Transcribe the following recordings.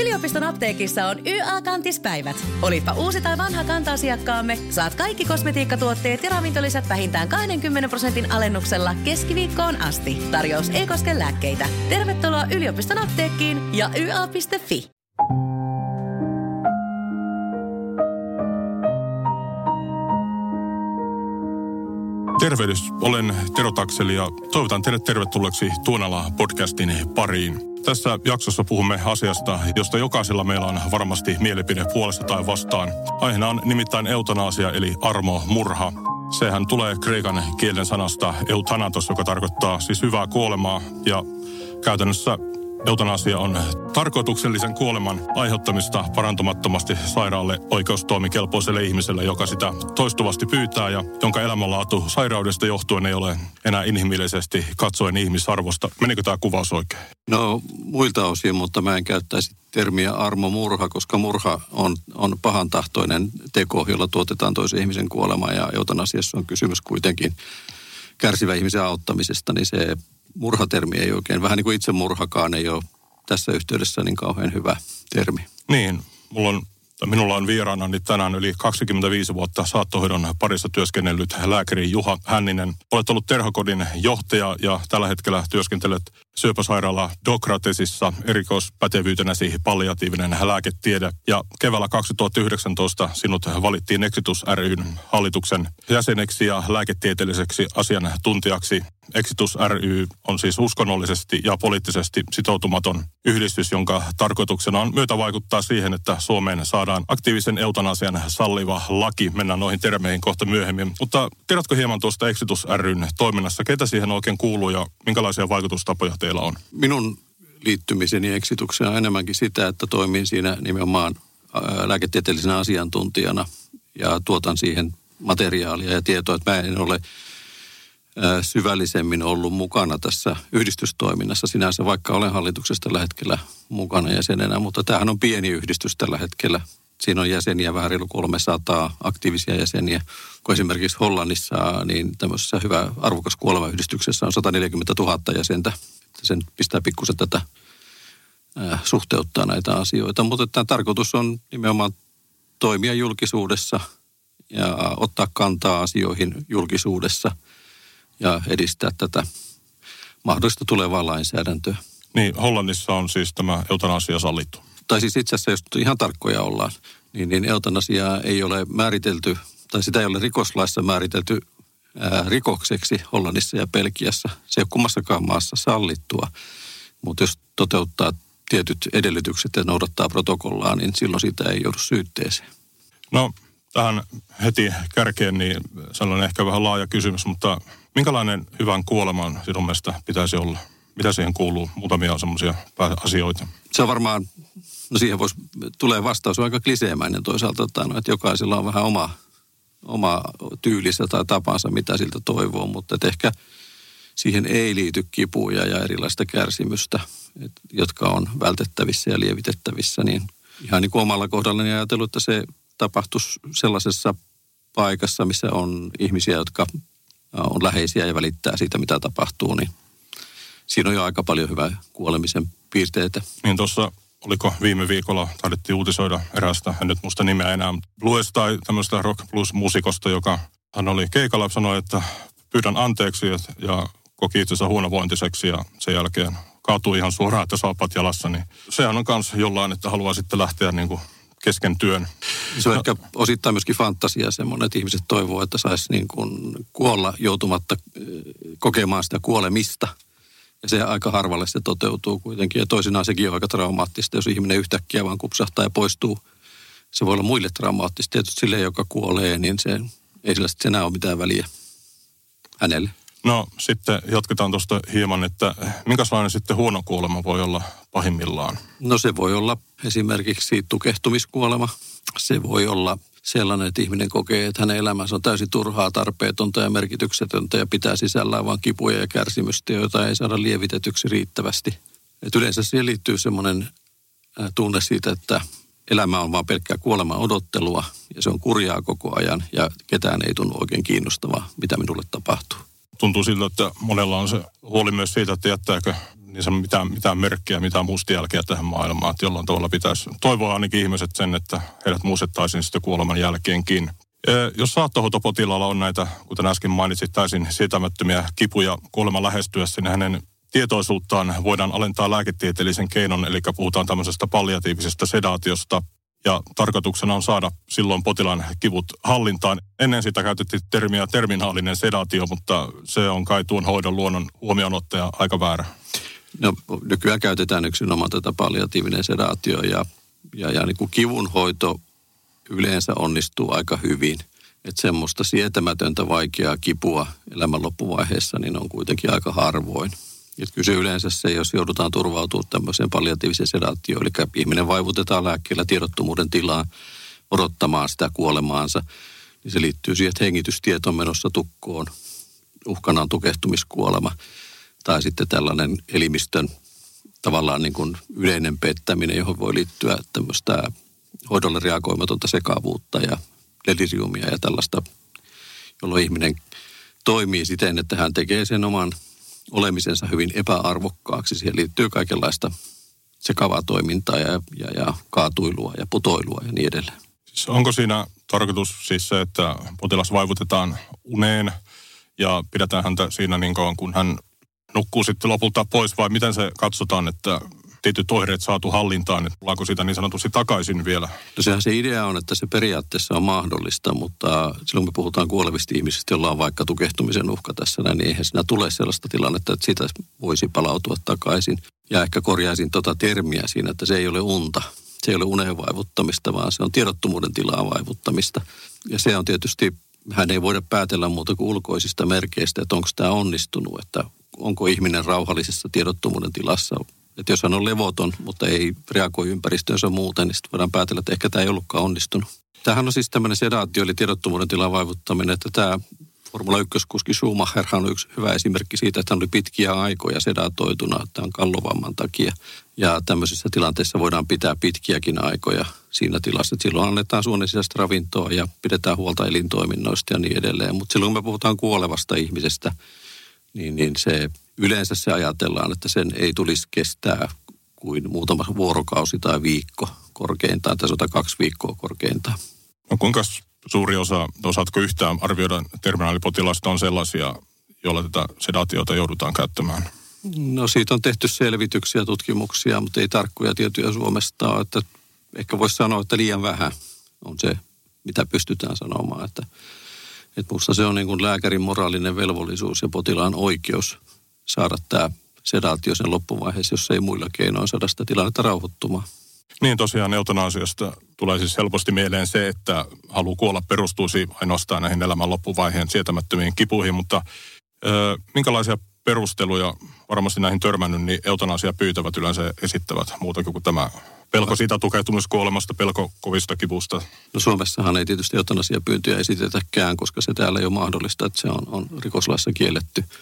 Yliopiston apteekissa on YA-kantispäivät. Olipa uusi tai vanha kanta-asiakkaamme, saat kaikki kosmetiikkatuotteet ja ravintolisät vähintään 20% alennuksella keskiviikkoon asti. Tarjous ei koske lääkkeitä. Tervetuloa yliopiston apteekkiin ja YA.fi. Tervehdys, olen Tero Takseli ja toivotan teille tervetulleeksi Tuonela-podcastin pariin. Tässä jaksossa puhumme asiasta, josta jokaisella meillä on varmasti mielipide puolesta tai vastaan. Aiheena on nimittäin eutanaasia eli armomurha. Sehän tulee kreikan kielen sanasta eutanatos, joka tarkoittaa siis hyvää kuolemaa. Ja käytännössä eutanaasia on tarkoituksellisen kuoleman aiheuttamista parantumattomasti sairaalle oikeustoimikelpoiselle ihmiselle, joka sitä toistuvasti pyytää ja jonka elämänlaatu sairaudesta johtuen ei ole enää inhimillisesti katsoen ihmisarvosta. Menikö tämä kuvaus oikein? No muilta osin, mutta mä en käyttäisi termiä armomurha, koska murha on pahantahtoinen teko, jolla tuotetaan toisen ihmisen kuolemaa ja eutanasiassa on kysymys kuitenkin kärsivän ihmisen auttamisesta, niin se murhatermi ei oikein, vähän niin kuin itsemurhakaan ei ole tässä yhteydessä niin kauhean hyvä termi. Niin, minulla on vieraana niin tänään yli 25 vuotta saattohoidon parissa työskennellyt lääkäri Juha Hänninen. Olet ollut Terhokodin johtaja ja tällä hetkellä työskentelet Syöpäsairaala Dokratesissa erikoispätevyytenäsi palliatiivinen lääketiede. Ja keväällä 2019 sinut valittiin Exitus ry:n hallituksen jäseneksi ja lääketieteelliseksi asiantuntijaksi. Exitus ry on siis uskonnollisesti ja poliittisesti sitoutumaton yhdistys, jonka tarkoituksena on myötävaikuttaa siihen, että Suomeen saadaan aktiivisen eutanasian salliva laki. Mennään noihin termeihin kohta myöhemmin. Mutta kerrotko hieman tuosta Exitus ry:n toiminnassa? Ketä siihen oikein kuuluu ja minkälaisia vaikutustapoja teillä on? Minun liittymiseni Exitukseen on enemmänkin sitä, että toimin siinä nimenomaan lääketieteellisenä asiantuntijana ja tuotan siihen materiaalia ja tietoa, että mä en ole syvällisemmin ollut mukana tässä yhdistystoiminnassa sinänsä, vaikka olen hallituksessa tällä hetkellä mukana jäsenenä, mutta tämähän on pieni yhdistys tällä hetkellä. Siinä on jäseniä vähän reilu 300 aktiivisia jäseniä, kun esimerkiksi Hollannissa niin tämmöisessä hyvä arvokas kuolemayhdistyksessä on 140 000 jäsentä. Sen pistää pikkusen tätä suhteuttaa näitä asioita, mutta tämä tarkoitus on nimenomaan toimia julkisuudessa ja ottaa kantaa asioihin julkisuudessa ja edistää tätä mahdollista tulevaa lainsäädäntöä. Niin, Hollannissa on siis tämä eutanasia sallittu. Tai siis itse asiassa, jos ihan tarkkoja ollaan, niin eutanasiaa ei ole määritelty, tai sitä ei ole rikoslaissa määritelty rikokseksi Hollannissa ja Belgiassa. Se ei ole kummassakaan maassa sallittua, mutta jos toteuttaa tietyt edellytykset ja noudattaa protokollaa, niin silloin sitä ei joudu syytteeseen. No, tähän heti kärkeen, niin sellainen ehkä vähän laaja kysymys, mutta minkälainen hyvän kuoleman sinun mielestä pitäisi olla? Mitä siihen kuuluu? Muutamia semmoisia asioita. Se on varmaan, no siihen tulee vastaus aika kliseemäinen toisaalta, että jokaisella on vähän oma tyylissä tai tapansa, mitä siltä toivoo, mutta ehkä siihen ei liity kipuja ja erilaista kärsimystä, jotka on vältettävissä ja lievitettävissä, niin ihan niin kuin omalla kohdallani niin ajatellut, että se tapahtuisi sellaisessa paikassa, missä on ihmisiä, jotka on läheisiä ja välittää siitä, mitä tapahtuu, niin siinä on jo aika paljon hyvää kuolemisen piirteitä. Niin tuossa, oliko viime viikolla, taidettiin uutisoida eräästä, en nyt muista nimeä enää, blues tai tämmöistä rock blues -muusikosta, joka hän oli keikalla, sanoi, että pyydän anteeksi ja koki itsensä huonovointiseksi ja sen jälkeen kaatui ihan suoraan, että saapat jalassa, niin sehän on kanssa jollain, että haluaa sitten lähteä niin kuin kesken työn. Se on ehkä osittain myöskin fantasia semmoinen, että ihmiset toivoo, että saisi niin kuin kuolla joutumatta kokemaan sitä kuolemista. Ja se aika harvalle se toteutuu kuitenkin. Ja toisinaan sekin on aika traumaattista, jos ihminen yhtäkkiä vaan kupsahtaa ja poistuu. Se voi olla muille traumaattista. Tietysti sille, joka kuolee, niin se ei sillä sitten enää ole mitään väliä hänelle. No sitten jatketaan tuosta hieman, että minkälainen sitten huono kuolema voi olla pahimmillaan? No se voi olla esimerkiksi tukehtumiskuolema. Se voi olla sellainen, että ihminen kokee, että hänen elämänsä on täysin turhaa, tarpeetonta ja merkityksetöntä ja pitää sisällään vain kipuja ja kärsimystä, joita ei saada lievitetyksi riittävästi. Et yleensä siihen liittyy semmoinen tunne siitä, että elämä on vaan pelkkää kuoleman odottelua ja se on kurjaa koko ajan ja ketään ei tunnu oikein kiinnostavaa, mitä minulle tapahtuu. Tuntuu siltä, että monella on se huoli myös siitä, että jättääkö niin sanon, mitään mörkkiä, mitään mustia jälkeä tähän maailmaan. Että jollain tavalla pitäisi toivoa ainakin ihmiset sen, että heidät muistettaisiin sitten kuoleman jälkeenkin. Jos saattohoitopotilaalla on näitä, kuten äsken mainitsit, täysin sietämättömiä kipuja kuoleman lähestyessä, niin hänen tietoisuuttaan voidaan alentaa lääketieteellisen keinon, eli puhutaan tämmöisestä palliatiivisesta sedaatiosta. Ja tarkoituksena on saada silloin potilaan kivut hallintaan. Ennen sitä käytettiin termiä terminaalinen sedaatio, mutta se on kai tuon hoidon luonnon huomioonottaja aika väärä. No, nykyään käytetään yksinomaan tätä palliatiivinen sedaatio ja niin kuin kivunhoito yleensä onnistuu aika hyvin. Että semmoista sietämätöntä vaikeaa kipua elämän loppuvaiheessa niin on kuitenkin aika harvoin. Että kyse yleensä se, jos joudutaan turvautumaan tämmöiseen palliatiiviseen sedaatioon, eli ihminen vaivutetaan lääkkeellä tiedottomuuden tilaan odottamaan sitä kuolemaansa, niin se liittyy siihen, että hengitystieto on menossa tukkoon, uhkanaan tukehtumiskuolema, tai sitten tällainen elimistön tavallaan niin kuin yleinen pettäminen, johon voi liittyä tämmöistä hoidolle reagoimatonta sekaavuutta ja deliriumia ja tällaista, jolloin ihminen toimii siten, että hän tekee sen oman olemisensa hyvin epäarvokkaaksi. Siihen liittyy kaikenlaista sekavaa toimintaa ja kaatuilua ja putoilua ja niin edelleen. Siis onko siinä tarkoitus siis se, että potilas vaivutetaan uneen ja pidetään häntä siinä niin kauan, kun hän nukkuu sitten lopulta pois, vai miten se katsotaan, että tietyt oireet saatu hallintaan, että tullaanko sitä niin sanotusti takaisin vielä? No sehän se idea on, että se periaatteessa on mahdollista, mutta silloin kun me puhutaan kuolevista ihmisistä, jolla on vaikka tukehtumisen uhka tässä, niin eihän siinä tule sellaista tilannetta, että siitä voisi palautua takaisin. Ja ehkä korjaisin termiä siinä, että se ei ole unta. Se ei ole uneen vaivuttamista, vaan se on tiedottomuuden tilaa vaivuttamista. Ja se on tietysti, hän ei voida päätellä muuta kuin ulkoisista merkeistä, että onko tämä onnistunut, että onko ihminen rauhallisessa tiedottomuuden tilassa. Että jos hän on levoton, mutta ei reagoi ympäristöönsä muuten, niin sitten voidaan päätellä, että ehkä tämä ei ollutkaan onnistunut. Tämähän on siis tämmöinen sedaatio, eli tiedottomuuden tilan vaivuttaminen, että tämä Formula 1-kuski Schumacher on yksi hyvä esimerkki siitä, että hän oli pitkiä aikoja sedatoituna tämän kallovamman takia. Ja tämmöisissä tilanteissa voidaan pitää pitkiäkin aikoja siinä tilassa. Että silloin annetaan suonen sisäistä ravintoa ja pidetään huolta elintoiminnoista ja niin edelleen. Mutta silloin kun me puhutaan kuolevasta ihmisestä, niin se... Yleensä se ajatellaan, että sen ei tulisi kestää kuin muutama vuorokausi tai viikko korkeintaan, tai 102 viikkoa korkeintaan. No kuinka suuri osa, osaatko yhtään arvioida, terminaalipotilasta on sellaisia, joilla tätä sedaatiota joudutaan käyttämään? No siitä on tehty selvityksiä, tutkimuksia, mutta ei tarkkoja tietoja Suomesta ole, että ehkä voisi sanoa, että liian vähän on se, mitä pystytään sanomaan. Että musta se on niin kuin lääkärin moraalinen velvollisuus ja potilaan oikeus saada tämä sedaatio sen loppuvaiheessa, jos ei muilla keinoin saada sitä tilannetta rauhoittumaan. Niin tosiaan eutanasiasta tulee siis helposti mieleen se, että halu kuolla perustuisi ainoastaan näihin elämän loppuvaiheen sietämättömiin kipuihin, mutta minkälaisia perusteluja varmasti näihin törmännyt, niin eutanasia pyytävät yleensä esittävät muuta kuin tämä pelko siitä tukehtumiskuolemasta, pelko kovista kivusta. No Suomessahan ei tietysti eutanasia pyyntöjä esitetäkään, koska se täällä ei ole mahdollista, että se on rikoslaissa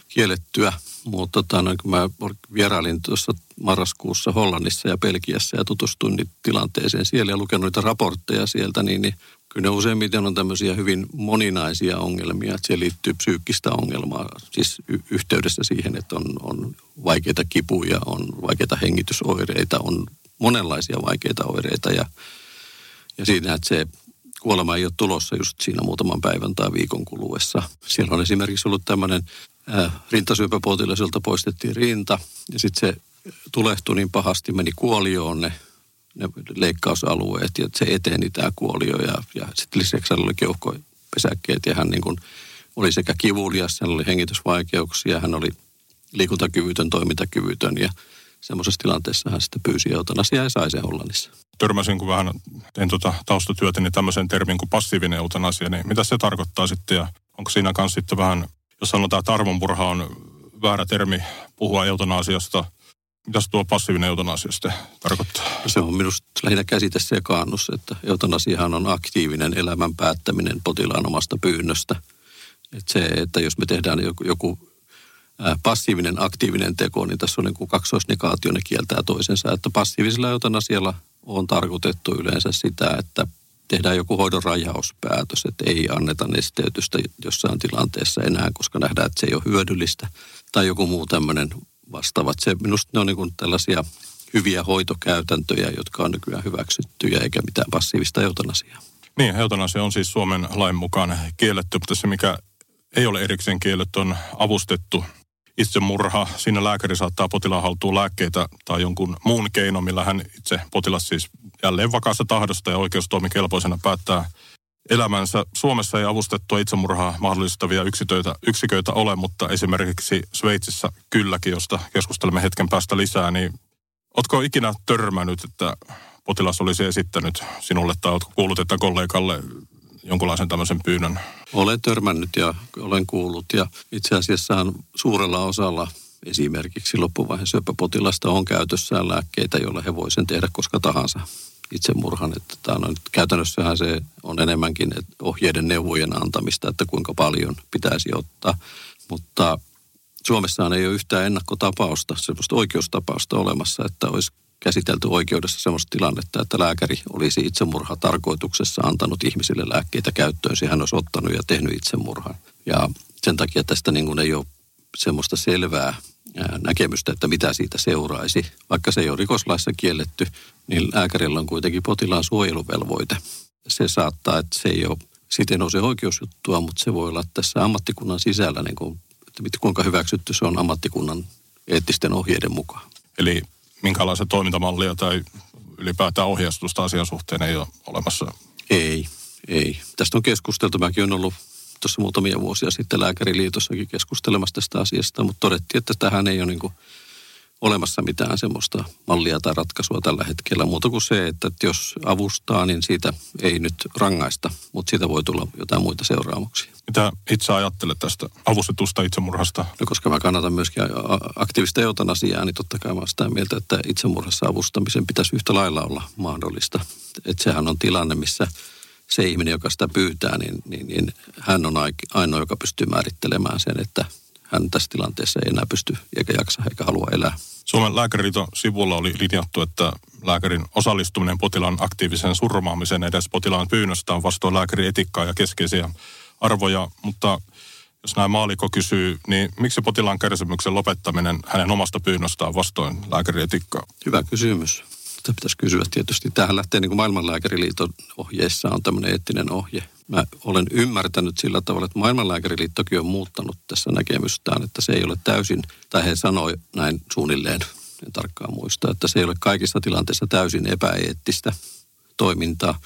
kiellettyä. Mutta kun mä vierailin tuossa marraskuussa Hollannissa ja Belgiassa ja tutustuin niitä tilanteeseen siellä ja lukenut niitä raportteja sieltä, niin kyllä ne useimmiten on tämmöisiä hyvin moninaisia ongelmia, että siihen liittyy psyykkistä ongelmaa, siis yhteydessä siihen, että on vaikeita kipuja, on vaikeita hengitysoireita, on monenlaisia vaikeita oireita ja siinä, että se kuolema ei ole tulossa just siinä muutaman päivän tai viikon kuluessa. Siellä on esimerkiksi ollut tämmöinen rintasyöpäpotilas, jolta poistettiin rinta ja sitten se tulehtui niin pahasti, meni kuolioon ne leikkausalueet ja se eteni tämä kuolio ja sitten lisäksi oli keuhkopesäkkeet ja hän niin kuin oli sekä kivulias, hän oli hengitysvaikeuksia, hän oli liikuntakyvytön, toimintakyvytön ja semmoisessa tilanteessa hän sitten pyysi eutanasiaa ja sai sen Hollannissa. Törmäsin, kun vähän tein taustatyötä, niin tämmöisen termin kuin passiivinen eutanasia, niin mitä se tarkoittaa sitten ja onko siinä kanssa sitten vähän, jos sanotaan, että arvonmurha on väärä termi puhua eutanasiasta, mitäs tuo passiivinen eutanasia sitten tarkoittaa? Se on minusta lähinnä käsite sekaannus, että eutanasiahan on aktiivinen elämän päättäminen potilaan omasta pyynnöstä. Että se, että jos me tehdään joku passiivinen, aktiivinen teko, niin tässä on niin kuin kaksoisnegaatio, ne kieltää toisensa. Että passiivisella eutanasialla on tarkoitettu yleensä sitä, että tehdään joku hoidon rajauspäätös, että ei anneta nesteytystä jossain tilanteessa enää, koska nähdään, että se ei ole hyödyllistä. Tai joku muu tämmöinen vastaavat. Se, minusta ne on niin kuin tällaisia hyviä hoitokäytäntöjä, jotka on nykyään hyväksyttyjä, eikä mitään passiivista eutanasiaa. Niin, eutanasia on siis Suomen lain mukaan kielletty, mutta se mikä ei ole erikseen kielletty on avustettu itsemurha. Siinä lääkäri saattaa potilaan haltuun lääkkeitä tai jonkun muun keino, millä hän itse potilas siis jälleen vakaasta tahdosta ja oikeustoimikelpoisena päättää elämänsä. Suomessa ei avustettua itsemurhaa mahdollistavia yksiköitä ole, mutta esimerkiksi Sveitsissä kylläkin, josta keskustelemme hetken päästä lisää, niin ootko ikinä törmännyt, että potilas olisi esittänyt sinulle tai oletko kuullut, että kollegalle jonkunlaisen tämmöisen pyynnön? Olen törmännyt ja olen kuullut ja itse asiassahan suurella osalla esimerkiksi loppuvaiheen syöpäpotilasta on käytössään lääkkeitä, joilla he voivat sen tehdä koska tahansa itsemurhan. Että on, käytännössähän se on enemmänkin ohjeiden neuvojen antamista, että kuinka paljon pitäisi ottaa, mutta Suomessaan ei ole yhtään ennakkotapausta, semmoista oikeustapausta olemassa, että olisi käsitelty oikeudessa semmoista tilannetta, että lääkäri olisi itsemurhatarkoituksessa antanut ihmisille lääkkeitä käyttöön. Hän olisi ottanut ja tehnyt itsemurhan. Ja sen takia tästä niin kuin ei ole semmoista selvää näkemystä, että mitä siitä seuraisi. Vaikka se ei ole rikoslaissa kielletty, niin lääkärillä on kuitenkin potilaan suojeluvelvoite. Se saattaa, että se ei ole, siitä ei nouse oikeusjuttua, mutta se voi olla tässä ammattikunnan sisällä niin kuin kuinka hyväksytty se on ammattikunnan eettisten ohjeiden mukaan. Eli minkälaista toimintamallia tai ylipäätään ohjeistusta asian suhteen ei ole olemassa? Ei. Tästä on keskusteltu. Mäkin olen ollut tuossa muutamia vuosia sitten Lääkäriliitossakin keskustelemassa tästä asiasta, mutta todettiin, että tähän ei ole niin kuin olemassa mitään semmoista mallia tai ratkaisua tällä hetkellä. Muuta kuin se, että jos avustaa, niin siitä ei nyt rangaista, mutta siitä voi tulla jotain muita seuraamuksia. Mitä itse ajattelet tästä avustetusta itsemurhasta? No koska mä kannatan myöskin aktiivista eutanasiaa, niin totta kai mä olen sitä mieltä, että itsemurhassa avustamisen pitäisi yhtä lailla olla mahdollista. Että sehän on tilanne, missä se ihminen, joka sitä pyytää, niin hän on ainoa, joka pystyy määrittelemään sen, että hän tässä tilanteessa ei enää pysty eikä jaksa eikä halua elää. Suomen lääkäriliiton sivulla oli linjattu, että lääkärin osallistuminen potilaan aktiiviseen surmaamiseen edes potilaan pyynnöstä on vastoin lääkärin etiikkaa ja keskeisiä arvoja. Mutta jos näin maallikko kysyy, niin miksi potilaan kärsimyksen lopettaminen hänen omasta pyynnöstään vastoin lääkärin etiikkaa? Hyvä kysymys. Tätä pitäisi kysyä tietysti. Tämähän lähtee niin kuin Maailmanlääkäriliiton ohjeissa on tämmöinen eettinen ohje. Mä olen ymmärtänyt sillä tavalla, että Maailmanlääkäriliittokin on muuttanut tässä näkemystään, että se ei ole täysin, tai he sanoi näin suunnilleen, en tarkkaan muista, että se ei ole kaikissa tilanteissa täysin epäeettistä toimintaa.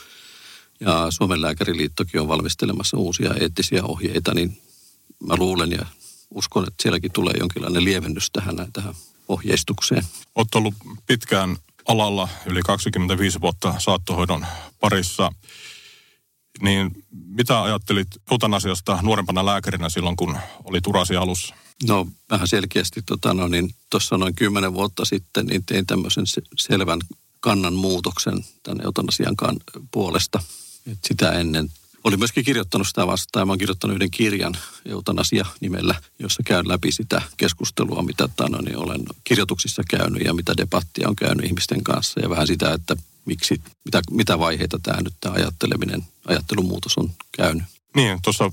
Ja Suomen lääkäriliittokin on valmistelemassa uusia eettisiä ohjeita, niin mä luulen ja uskon, että sielläkin tulee jonkinlainen lievennys tähän ohjeistukseen. Olet ollut pitkään alalla, yli 25 vuotta saattohoidon parissa. Niin mitä ajattelit eutanasiasta nuorempana lääkärinä silloin, kun olit urasi alussa? No vähän selkeästi, tuossa noin 10 vuotta sitten niin tein tämmöisen selvän kannan muutoksen tämän eutanasian puolesta. Et sitä ennen olin myöskin kirjoittanut sitä vastaan. Mä olen kirjoittanut yhden kirjan Eutanasia-nimellä, jossa käyn läpi sitä keskustelua, mitä olen kirjoituksissa käynyt ja mitä debattia on käynyt ihmisten kanssa ja vähän sitä, että miksi, mitä vaiheita tämä ajattelumuutos on käynyt? Niin, tuossa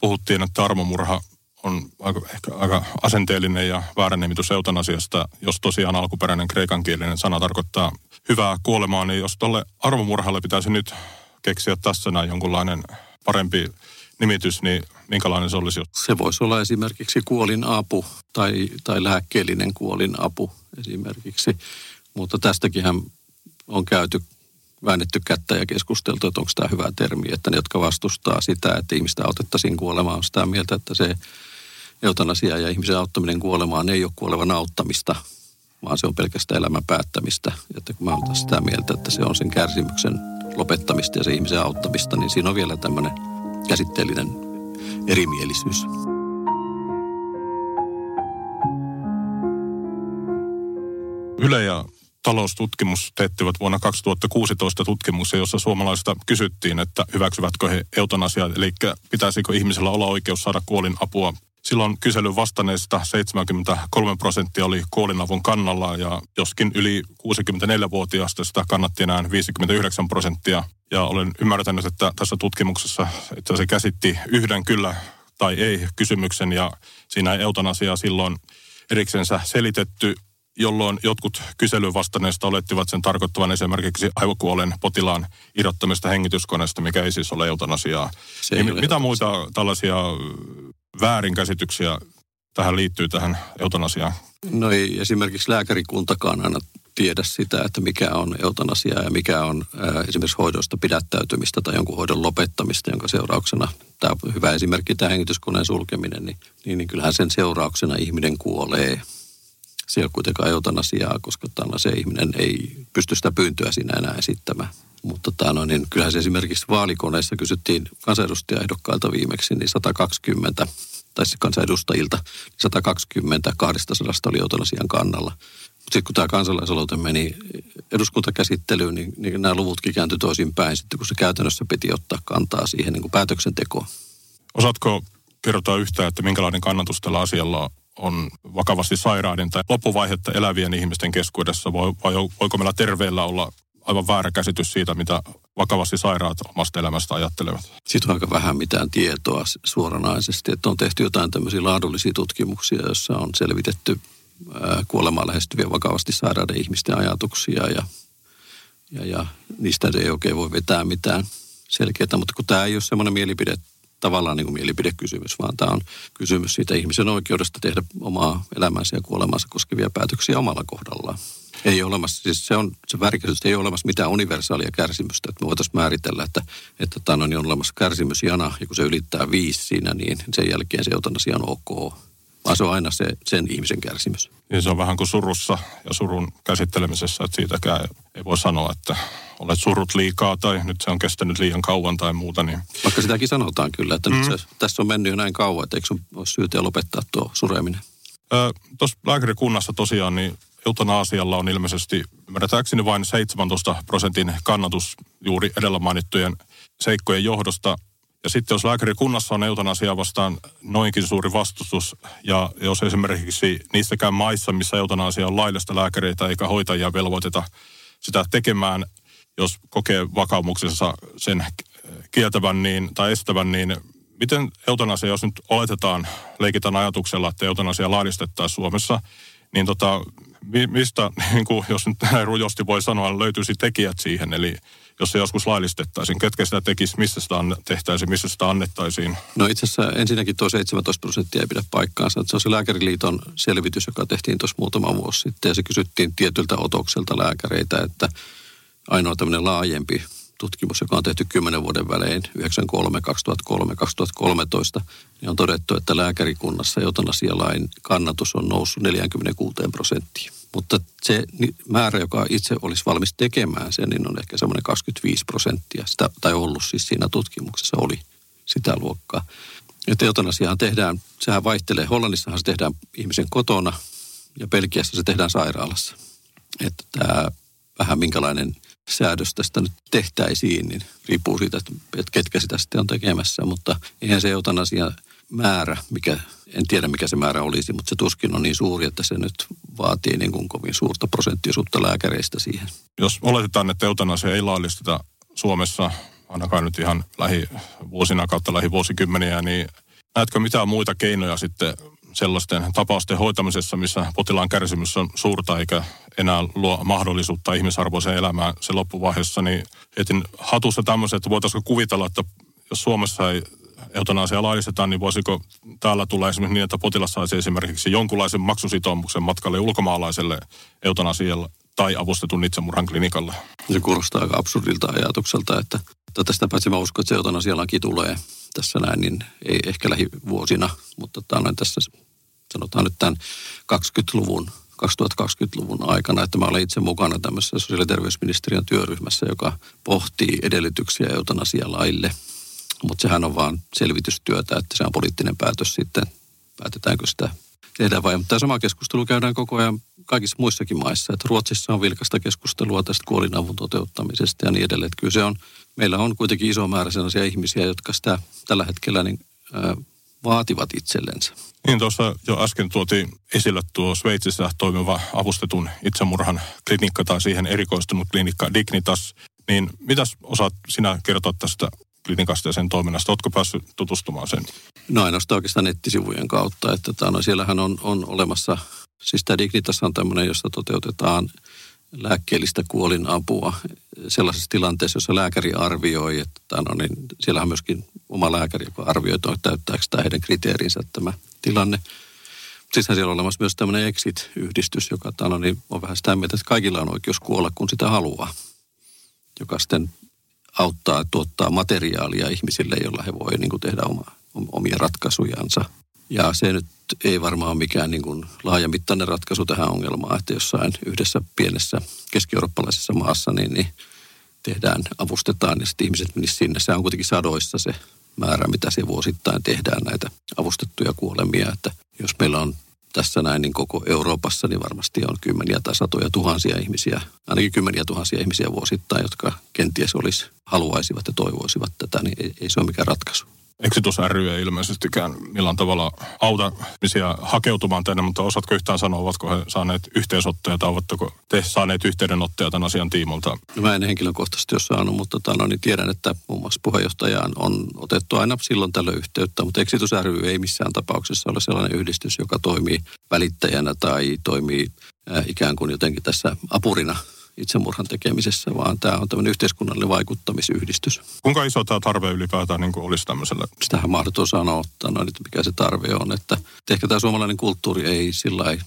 puhuttiin, että armomurha on ehkä aika asenteellinen ja väärän nimitys eutanasiasta. Jos tosiaan alkuperäinen kreikankielinen sana tarkoittaa hyvää kuolemaa, niin jos tuolle armomurhalle pitäisi nyt keksiä tässä näin jonkunlainen parempi nimitys, niin minkälainen se olisi? Se voisi olla esimerkiksi kuolinapu tai lääkkeellinen kuolinapu esimerkiksi, mutta tästäkinhän on väännetty kättä ja keskusteltu, että onko tämä hyvä termi, että ne, jotka vastustaa sitä, että ihmistä autettaisiin kuolemaan, on sitä mieltä, että se eutanasia ja ihmisen auttaminen kuolemaan ei ole kuolevan auttamista, vaan se on pelkästään elämän päättämistä. Että kun mä olen sitä mieltä, että se on sen kärsimyksen lopettamista ja se ihmisen auttamista, niin siinä on vielä tämmöinen käsitteellinen erimielisyys. Yle ja taloustutkimus teettivät vuonna 2016 tutkimuksen, jossa suomalaisista kysyttiin, että hyväksyvätkö he eutanasiaa, eli pitäisikö ihmisellä olla oikeus saada kuolinapua. Silloin kyselyn vastanneista 73% oli kuolinavun kannalla, ja joskin yli 64-vuotiaista sitä kannatti enää 59%. Ja olen ymmärtänyt, että tässä tutkimuksessa että se käsitti yhden kyllä tai ei kysymyksen, ja siinä ei eutanasiaa silloin eriksensä selitetty, jolloin jotkut kyselyn vastanneista olettivat sen tarkoittavan esimerkiksi aivokuolleen potilaan irrottamista hengityskoneesta, mikä ei siis ole eutanasiaa. Mitä muita tällaisia väärinkäsityksiä tähän liittyy tähän eutanasiaan? No ei esimerkiksi lääkärikuntakaan aina tiedä sitä, että mikä on eutanasiaa ja mikä on esimerkiksi hoidosta pidättäytymistä tai jonkun hoidon lopettamista, jonka seurauksena, tämä on hyvä esimerkki, tämä hengityskoneen sulkeminen, niin kyllähän sen seurauksena ihminen kuolee. Se ei ole kuitenkaan eutanasiaa, koska se ihminen ei pysty sitä pyyntöä siinä enää esittämään. Mutta kyllähän se esimerkiksi vaalikoneissa kysyttiin kansanedustajaehdokkailta viimeksi, niin 120, tai kansanedustajilta, niin 120, 200 oli eutanasian kannalla. Mutta sitten kun tämä kansalaisaloite meni eduskuntakäsittelyyn, niin nämä luvutkin kääntyi toisinpäin sitten, kun se käytännössä piti ottaa kantaa siihen niin kuin päätöksentekoon. Osaatko kertoa yhtään, että minkälainen kannatus tällä asialla on vakavasti sairaiden tai loppuvaihetta elävien ihmisten keskuudessa? Vai voiko meillä terveellä olla aivan väärä käsitys siitä, mitä vakavasti sairaat omasta elämästä ajattelevat? Siitä on aika vähän mitään tietoa suoranaisesti. Että on tehty jotain tämmöisiä laadullisia tutkimuksia, joissa on selvitetty kuolemaan lähestyvien vakavasti sairaiden ihmisten ajatuksia ja niistä ei oikein voi vetää mitään selkeää. Mutta kun tämä ei ole semmoinen mielipide, tavallaan niin kuin mielipidekysymys, vaan tämä on kysymys siitä ihmisen oikeudesta tehdä omaa elämänsä ja kuolemansa koskevia päätöksiä omalla kohdallaan. Ei ole olemassa, siis se väärinkäsitys, ei ole olemassa mitään universaalia kärsimystä, että me voitaisiin määritellä, että tämä on olemassa kärsimysjana, ja kun se ylittää 5 siinä, niin sen jälkeen se eutanasia on ok. Vaan se on aina sen ihmisen kärsimys. Ja se on vähän kuin surussa ja surun käsittelemisessä, että siitäkään ei voi sanoa, että olet surrut liikaa tai nyt se on kestänyt liian kauan tai muuta. Niin. Vaikka sitäkin sanotaan kyllä, että nyt tässä on mennyt jo näin kauan, että eikö sun ole syytä lopettaa tuo sureminen? Tuossa lääkärikunnassa tosiaan niin eutanasialla on ilmeisesti ymmärtääkseni vain 17% kannatus juuri edellä mainittujen seikkojen johdosta. Ja sitten jos lääkärikunnassa on eutanasiaa vastaan noinkin suuri vastustus, ja jos esimerkiksi niissäkään maissa, missä eutanasia on laillista, lääkäreitä eikä hoitajia velvoiteta sitä tekemään, jos kokee vakaumuksensa sen kieltävän tai estävän, niin miten eutanasia, jos nyt oletetaan, leikitään ajatuksella, että eutanasia laillistettaisiin Suomessa, niin mistä, jos nyt näin rujosti voi sanoa, löytyisi tekijät siihen, eli jos se joskus laillistettaisiin, ketkä sitä tekisi, missä sitä tehtäisiin, missä sitä annettaisiin? No itse asiassa ensinnäkin tuo 17% ei pidä paikkaansa. Se on se Lääkäriliiton selvitys, joka tehtiin tuossa muutama vuosi sitten, ja se kysyttiin tietyltä otokselta lääkäreitä, että ainoa tämmöinen laajempi tutkimus, joka on tehty 10 vuoden välein, 1993, 2003, 2013, niin on todettu, että lääkärikunnassa eutanasialain kannatus on noussut 46%. Mutta se määrä, joka itse olisi valmis tekemään sen, niin on ehkä semmoinen 25%, sitä, tai ollut siis siinä tutkimuksessa oli sitä luokkaa. Että eutanasiahan tehdään, sehän vaihtelee, Hollannissahan se tehdään ihmisen kotona ja Belgiassa se tehdään sairaalassa. Että tämä vähän minkälainen säädös tästä nyt tehtäisiin, niin riippuu siitä, että ketkä sitä sitten on tekemässä, mutta eihän se eutanasia määrä, en tiedä mikä se määrä olisi, mutta se tuskin on niin suuri, että se nyt vaatii niin kuin kovin suurta prosenttiosuutta lääkäreistä siihen. Jos oletetaan, että eutanasia ei laillisteta Suomessa, ainakaan nyt ihan lähivuosina kautta lähivuosikymmeniä, niin näetkö mitään muita keinoja sitten sellaisten tapausten hoitamisessa, missä potilaan kärsimys on suurta eikä enää luo mahdollisuutta ihmisarvoiseen elämään se loppuvaiheessa, niin etin hatussa tämmöisen, että voitaisiinko kuvitella, että jos Suomessa ei eutanasia laillistetaan, niin voisiko täällä tulla esimerkiksi niin, että potilas saisi esimerkiksi jonkunlaisen maksusitoumuksen matkalle ulkomaalaiselle eutanasialle tai avustetun itsemurhan klinikalle? Se kuulostaa aika absurdilta ajatukselta, että tästä paitsi mä uskon, että se eutanasialaki tulee tässä näin, niin ei ehkä lähivuosina, mutta tässä sanotaan nyt tämän 2020-luvun aikana, että mä olen itse mukana tämmöisessä sosiaali- ja terveysministeriön työryhmässä, joka pohtii edellytyksiä eutanasialaille. Mutta sehän on vaan selvitystyötä, että se on poliittinen päätös sitten, päätetäänkö sitä tehdä vai. Mutta tämä sama keskustelu käydään koko ajan kaikissa muissakin maissa. Että Ruotsissa on vilkasta keskustelua tästä kuolinavun toteuttamisesta ja niin edelleen. Että kyllä meillä on kuitenkin iso määrä sellaisia ihmisiä, jotka sitä tällä hetkellä vaativat itsellensä. Niin tuossa jo äsken tuotiin esille tuo Sveitsissä toimiva avustetun itsemurhan klinikka tai siihen erikoistunut klinikka Dignitas. Niin mitäs osaat sinä kertoa tästä klinikasta ja sen toiminnasta. Oletko päässyt tutustumaan sen? No ainoastaan oikeastaan nettisivujen kautta. Että siellähän on olemassa, siis tämä Dignitas on tämmöinen, jossa toteutetaan lääkkeellistä kuolinapua sellaisessa tilanteessa, jossa lääkäri arvioi, että no niin, siellä on myöskin oma lääkäri, joka arvioi, että täyttääkö tämä heidän kriteerinsä tämä tilanne. Sittenhän siellä on olemassa myös tämmöinen exit-yhdistys, joka no niin, on vähän sitä mieltä, että kaikilla on oikeus kuolla, kun sitä haluaa, joka sitten auttaa tuottaa materiaalia ihmisille, jolla he voi niin kuin tehdä omia ratkaisujansa. Ja se nyt ei varmaan ole mikään niin kuin laajamittainen ratkaisu tähän ongelmaan, että jossain yhdessä pienessä keski-eurooppalaisessa maassa niin tehdään, avustetaan ja sitten ihmiset menisivät sinne. Se on kuitenkin sadoissa se määrä, mitä se vuosittain tehdään näitä avustettuja kuolemia. Että jos meillä on tässä näin niin koko Euroopassa, niin varmasti on kymmeniä tai satoja tuhansia ihmisiä, ainakin kymmeniä tuhansia ihmisiä vuosittain, jotka kenties haluaisivat ja toivoisivat tätä, niin ei se ole mikään ratkaisu. Exitus ry ei ilmeisestikään millään tavalla auta ihmisiä hakeutumaan tänne, mutta osaatko yhtään sanoa, ovatko he saaneet yhteisottoja tai ovatko te saaneet yhteydenottoja tämän asian tiimolta? No, mä en henkilökohtaisesti ole saanut, mutta niin tiedän, että muun muassa puheenjohtajaan on otettu aina silloin tällä yhteyttä, mutta Exitus ry ei missään tapauksessa ole sellainen yhdistys, joka toimii välittäjänä tai toimii ikään kuin jotenkin tässä apurina itsemurhan tekemisessä, vaan tämä on tämmöinen yhteiskunnallinen vaikuttamisyhdistys. Kuinka iso tämä tarve ylipäätään niin kuin olisi tämmöiselle? Sitähän mahdoton sanoa, että mikä se tarve on. Että ehkä tämä suomalainen kulttuuri ei sillä lailla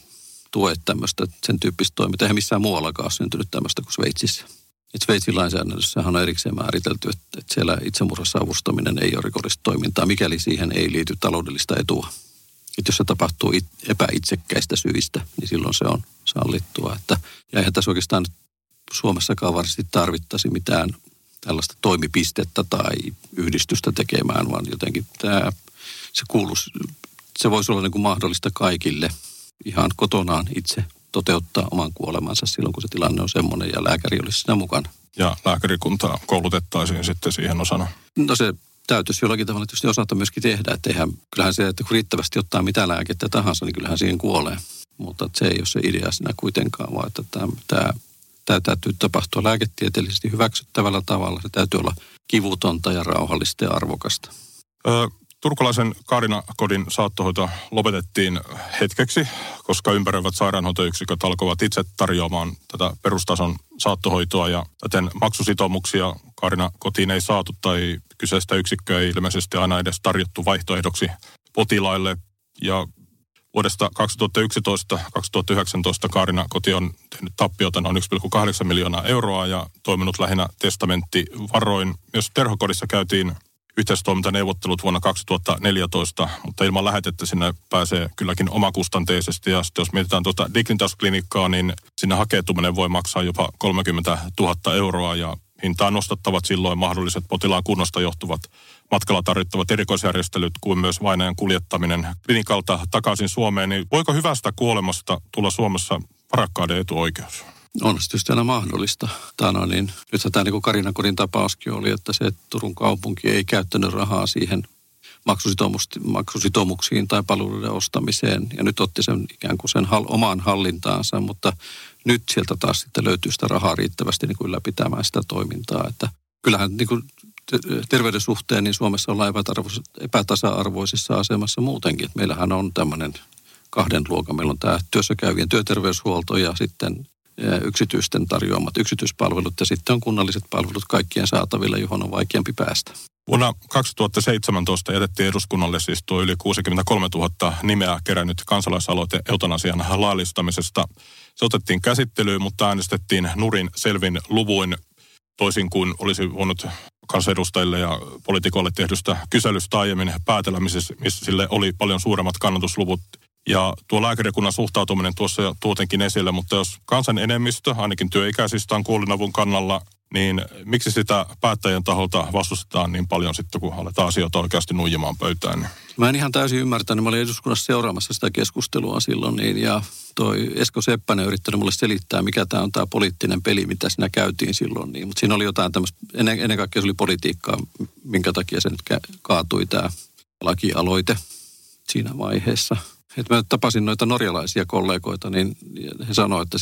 tue tämmöistä, sen tyyppistä toimintaa. Eihän missään muuallakaan ole syntynyt tämmöistä kuin Sveitsissä. Et Sveitsin lainsäädännössähän on erikseen määritelty, että siellä itsemurhassa avustaminen ei ole rikollista toimintaa, mikäli siihen ei liity taloudellista etua. Että jos se tapahtuu epäitsekkäistä syistä, niin silloin se on sallittua. Että, ja eihän tässä oikeastaan Suomessakaan varsin tarvittaisi mitään tällaista toimipistettä tai yhdistystä tekemään, vaan jotenkin se voisi olla niin kuin mahdollista kaikille ihan kotonaan itse toteuttaa oman kuolemansa silloin, kun se tilanne on semmoinen ja lääkäri olisi siinä mukana. Ja lääkärikuntaa koulutettaisiin sitten siihen osana? No se täytyisi jollakin tavalla tietysti osata myöskin tehdä, että kyllähän se, että kun riittävästi ottaa mitä lääkettä tahansa, niin kyllähän siihen kuolee. Mutta se ei ole se idea siinä kuitenkaan, vaan että tämä täytyy tapahtua lääketieteellisesti hyväksyttävällä tavalla. Se täytyy olla kivutonta ja rauhallista ja arvokasta. Turkulaisen Karinakodin saattohoito lopetettiin hetkeksi, koska ympäröivät sairaanhoitoyksiköt alkoivat itse tarjoamaan tätä perustason saattohoitoa ja täten maksusitoumuksia Karinakotiin ei saatu tai kyseistä yksikköä ei ilmeisesti aina edes tarjottu vaihtoehdoksi potilaille ja vuodesta 2011-2019 Karinakoti on tehnyt tappiota noin 1,8 miljoonaa euroa ja toiminut lähinnä testamenttivaroin. Myös Terhokodissa käytiin yhteistoimintaneuvottelut vuonna 2014, mutta ilman lähetettä sinne pääsee kylläkin omakustanteisesti. Ja sitten jos mietitään tuota Dignitas-klinikkaa, niin sinne hakeutuminen voi maksaa jopa 30 000 euroa ja hintaan nostattavat silloin mahdolliset potilaan kunnosta johtuvat matkalla tarvittavat erikoisjärjestelyt kuin myös vainajan kuljettaminen klinikalta takaisin Suomeen. Niin voiko hyvästä kuolemasta tulla Suomessa varakkaiden etuoikeus? On tietysti aina mahdollista. Nythän tämä niin Karinakodin tapauskin oli, että se että Turun kaupunki ei käyttänyt rahaa siihen maksusitoumuksiin tai palveluiden ostamiseen. Ja nyt otti sen ikään kuin sen omaan hallintaansa, mutta nyt sieltä taas sitten löytyy sitä rahaa riittävästi niin kuin ylläpitämään sitä toimintaa. Että kyllähän niin kuin terveyden suhteen niin Suomessa ollaan epätasa-arvoisessa asemassa muutenkin. Että meillähän on tämmöinen kahden luokan. Meillä on tämä työssäkäyvien työterveyshuolto ja sitten yksityisten tarjoamat yksityispalvelut ja sitten on kunnalliset palvelut kaikkien saatavilla, johon on vaikeampi päästä. Vuonna 2017 jätettiin eduskunnalle siis tuo yli 63 000 nimeä kerännyt kansalaisaloite eutanasian laillistamisesta. Se otettiin käsittelyyn, mutta äänestettiin nurin selvin luvuin toisin kuin olisi voinut kansanedustajille ja poliitikoille tehdystä kyselystä aiemmin päätellä, missä sille oli paljon suuremmat kannatusluvut. Ja tuo lääkärikunnan suhtautuminen tuossa tuotenkin esille, mutta jos kansan enemmistö, ainakin työikäisistä, on kuolinavun kannalla, niin miksi sitä päättäjän taholta vastustetaan niin paljon sitten, kun aletaan asioita oikeasti nuijimaan pöytään? Mä en ihan täysin ymmärtänyt. Mä olin eduskunnassa seuraamassa sitä keskustelua silloin, ja toi Esko Seppänen yrittänyt mulle selittää, mikä tämä on tämä poliittinen peli, mitä siinä käytiin silloin. Niin. Mutta siinä oli jotain tämmöistä, ennen kaikkea se oli politiikkaa, minkä takia se nyt kaatui tämä lakialoite siinä vaiheessa. Että mä tapasin noita norjalaisia kollegoita, niin he sanoivat, että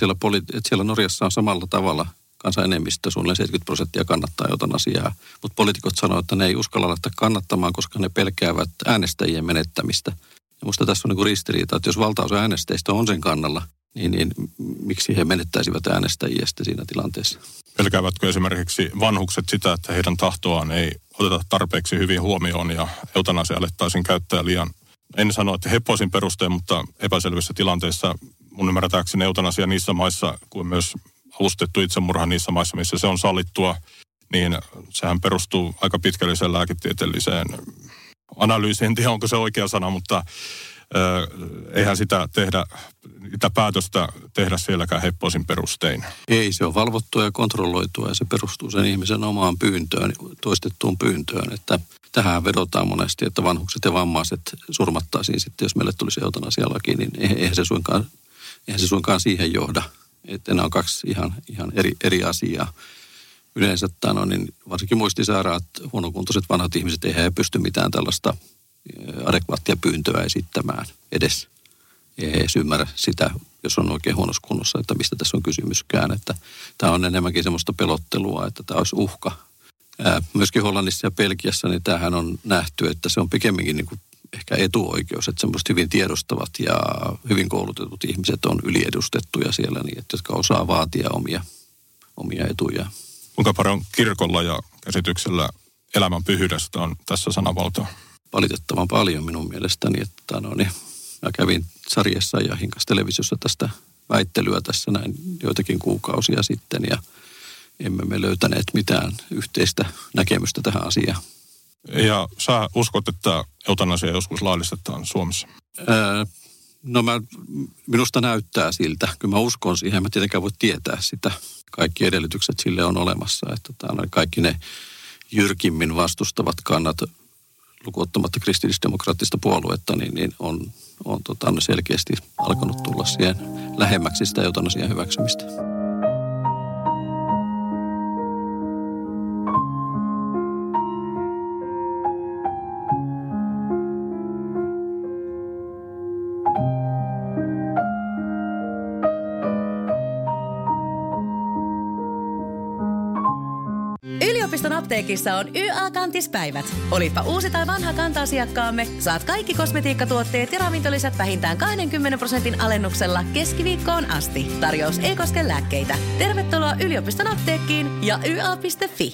siellä Norjassa on samalla tavalla kansan enemmistö, suunnilleen 70% kannattaa eutanasiaa, mutta poliitikot sanoo, että ne ei uskalla laittaa kannattamaan, koska ne pelkäävät äänestäjien menettämistä. Ja musta tässä on niin kuin ristiriita, että jos valtaosa äänestäjistä on sen kannalla, niin miksi he menettäisivät äänestäjiä siinä tilanteessa? Pelkäävätkö esimerkiksi vanhukset sitä, että heidän tahtoaan ei oteta tarpeeksi hyvin huomioon ja eutanasia alettaisiin käyttää liian, en sano, että hepoisin perusteen, mutta epäselvissä tilanteissa mun ymmärtääkseni eutanasia niissä maissa, kuin myös alustettu itsemurha niissä maissa, missä se on sallittua, niin sehän perustuu aika pitkälliseen lääketieteelliseen analyysiin. En tiedä, onko se oikea sana, mutta eihän sitä päätöstä tehdä sielläkään heppoisin perustein. Ei, se on valvottua ja kontrolloitua ja se perustuu sen ihmisen omaan pyyntöön, toistettuun pyyntöön. Että tähän vedotaan monesti, että vanhukset ja vammaiset surmattaisiin sitten, jos meille tulisi eutanasialaki, niin eihän se suinkaan siihen johda. Että nämä on kaksi ihan eri asiaa. Yleensä varsinkin muistisairaat, huonokuntoiset vanhat ihmiset, eihän he pysty mitään tällaista adekvaattia pyyntöä esittämään edes. Ei edes ymmärrä sitä, jos on oikein huonossa kunnossa, että mistä tässä on kysymyskään. Että tämä on enemmänkin sellaista pelottelua, että tämä olisi uhka. Myöskin Hollannissa ja Belgiassa niin tämähän on nähty, että se on pikemminkin niin kuin ehkä etuoikeus, että semmoiset hyvin tiedostavat ja hyvin koulutetut ihmiset on yliedustettuja siellä, niin että jotka osaa vaatia omia etujaan. Kuinka paljon kirkolla ja käsityksellä elämän pyhyydestä on tässä sanavaltaa? Valitettavan paljon minun mielestäni, että mä kävin sarjassa ja Hinkas televisiossa tästä väittelyä tässä näin joitakin kuukausia sitten ja emme me löytäneet mitään yhteistä näkemystä tähän asiaan. Ja sä uskot, että eutanasia joskus laillistetaan Suomessa? Minusta näyttää siltä. Kyllä mä uskon siihen. En mä tietenkään voi tietää sitä. Kaikki edellytykset sille on olemassa. Että täällä kaikki ne jyrkimmin vastustavat kannat, lukuottamatta kristillisdemokraattista puoluetta, niin on selkeästi alkanut tulla siihen lähemmäksi sitä eutanasian hyväksymistä. Yliopiston apteekissa on YA-kantispäivät. Olipa uusi tai vanha kanta-asiakkaamme, saat kaikki kosmetiikkatuotteet ja ravintolisät vähintään 20% alennuksella keskiviikkoon asti. Tarjous ei koske lääkkeitä. Tervetuloa yliopiston apteekkiin ja YA.fi.